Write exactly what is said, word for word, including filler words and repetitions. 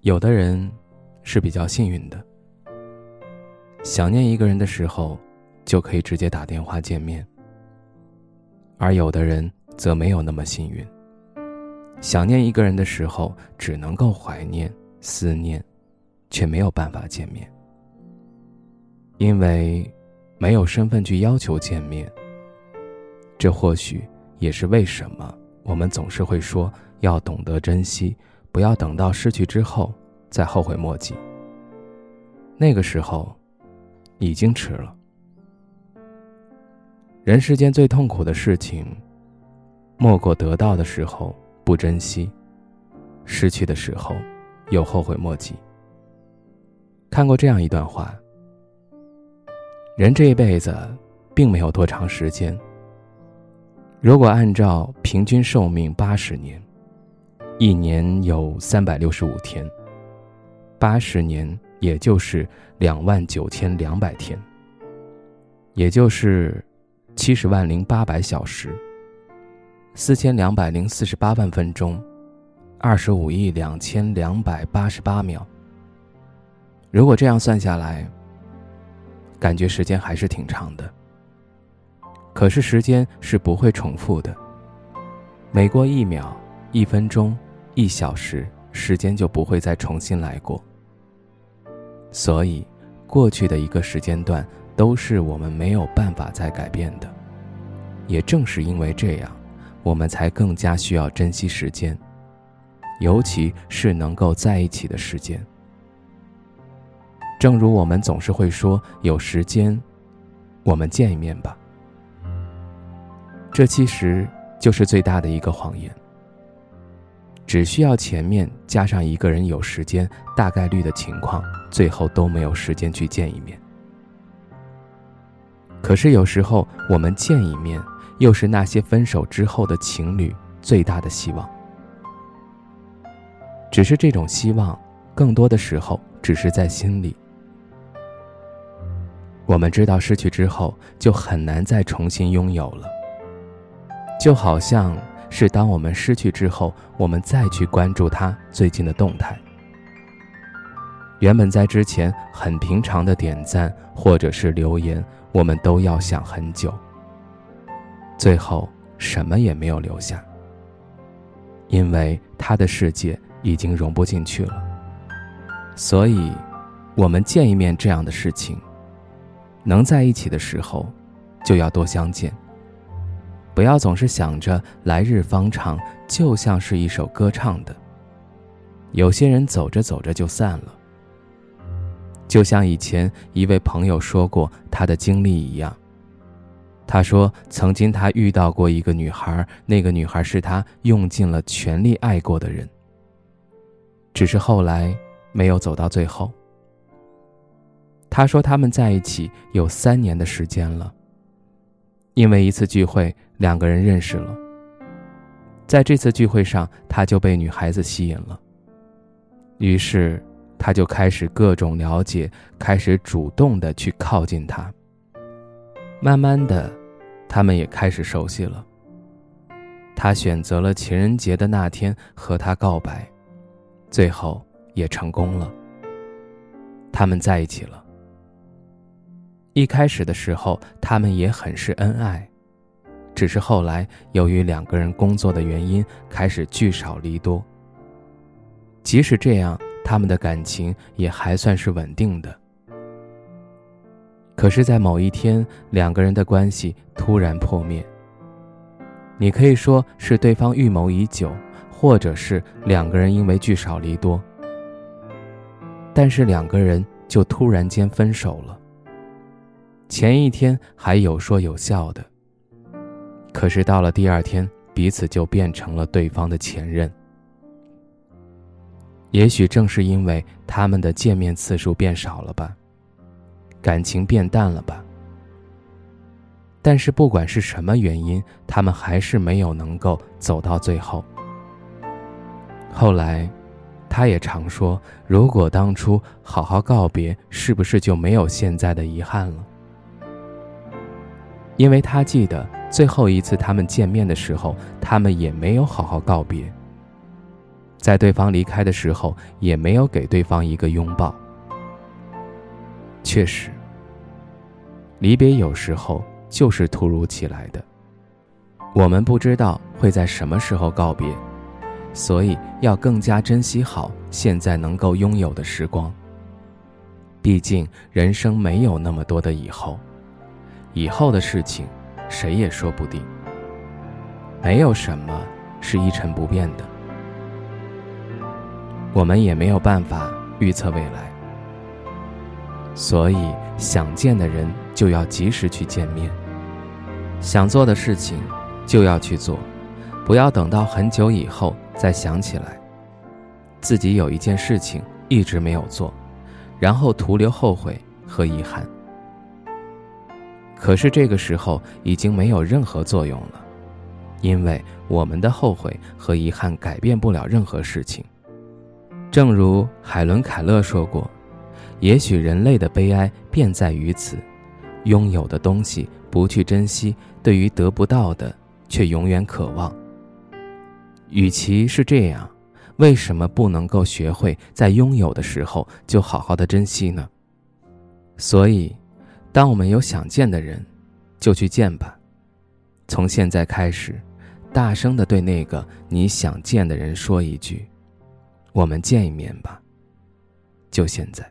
有的人是比较幸运的，想念一个人的时候就可以直接打电话见面，而有的人则没有那么幸运，想念一个人的时候只能够怀念思念，却没有办法见面。因为没有身份去要求见面，这或许也是为什么我们总是会说要懂得珍惜，不要等到失去之后再后悔莫及，那个时候已经迟了。人世间最痛苦的事情，莫过得到的时候不珍惜，失去的时候又后悔莫及。看过这样一段话，人这一辈子并没有多长时间，如果按照平均寿命八十年，一年有三百六十五天，八十年也就是两万九千两百天，也就是七十万零八百小时，四千两百零四十八万分钟，二十五亿两千两百八十八秒。如果这样算下来，感觉时间还是挺长的。可是时间是不会重复的，每过一秒、一分钟、一小时，时间就不会再重新来过。所以过去的一个时间段都是我们没有办法再改变的，也正是因为这样，我们才更加需要珍惜时间，尤其是能够在一起的时间。正如我们总是会说，有时间我们见一面吧，这其实就是最大的一个谎言。只需要前面加上一个人有时间，大概率的情况最后都没有时间去见一面。可是有时候我们见一面，又是那些分手之后的情侣最大的希望。只是这种希望更多的时候只是在心里，我们知道失去之后就很难再重新拥有了。就好像是当我们失去之后，我们再去关注他最近的动态，原本在之前很平常的点赞或者是留言，我们都要想很久，最后什么也没有留下，因为他的世界已经融不进去了。所以我们见一面这样的事情，能在一起的时候就要多相见，不要总是想着来日方长，就像是一首歌唱的，有些人走着走着就散了。就像以前一位朋友说过他的经历一样，他说曾经他遇到过一个女孩，那个女孩是他用尽了全力爱过的人，只是后来没有走到最后。他说他们在一起有三年的时间了，因为一次聚会两个人认识了，在这次聚会上他就被女孩子吸引了，于是他就开始各种了解，开始主动的去靠近她。慢慢的他们也开始熟悉了，他选择了情人节的那天和她告白，最后也成功了，他们在一起了。一开始的时候他们也很是恩爱，只是后来由于两个人工作的原因，开始聚少离多。即使这样，他们的感情也还算是稳定的。可是在某一天，两个人的关系突然破灭，你可以说是对方预谋已久，或者是两个人因为聚少离多，但是两个人就突然间分手了。前一天还有说有笑的，可是到了第二天，彼此就变成了对方的前任。也许正是因为他们的见面次数变少了吧，感情变淡了吧。但是不管是什么原因，他们还是没有能够走到最后。后来他也常说，如果当初好好告别，是不是就没有现在的遗憾了？因为他记得最后一次他们见面的时候，他们也没有好好告别，在对方离开的时候也没有给对方一个拥抱。确实，离别有时候就是突如其来的，我们不知道会在什么时候告别，所以要更加珍惜好现在能够拥有的时光。毕竟人生没有那么多的以后，以后的事情谁也说不定，没有什么是一成不变的，我们也没有办法预测未来。所以想见的人就要及时去见面，想做的事情就要去做，不要等到很久以后再想起来自己有一件事情一直没有做，然后徒留后悔和遗憾。可是这个时候已经没有任何作用了，因为我们的后悔和遗憾改变不了任何事情。正如海伦·凯勒说过，也许人类的悲哀便在于此，拥有的东西不去珍惜，对于得不到的却永远渴望。与其是这样，为什么不能够学会在拥有的时候就好好的珍惜呢？所以当我们有想见的人，就去见吧。从现在开始，大声地对那个你想见的人说一句，我们见一面吧，就现在。